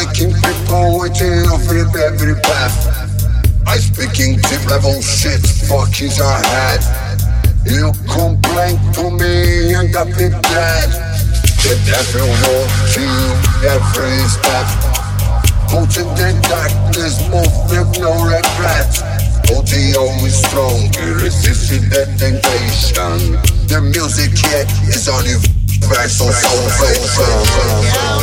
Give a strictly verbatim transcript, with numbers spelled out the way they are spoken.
Taking people waiting off in a baby path. I speaking deep level shit, fuck is our head. You complain to me and I be dead. The devil will kill every step. Put in the darkness, move with no regret. Audio is strong, resisting the temptation. The music here is only verse of salvation.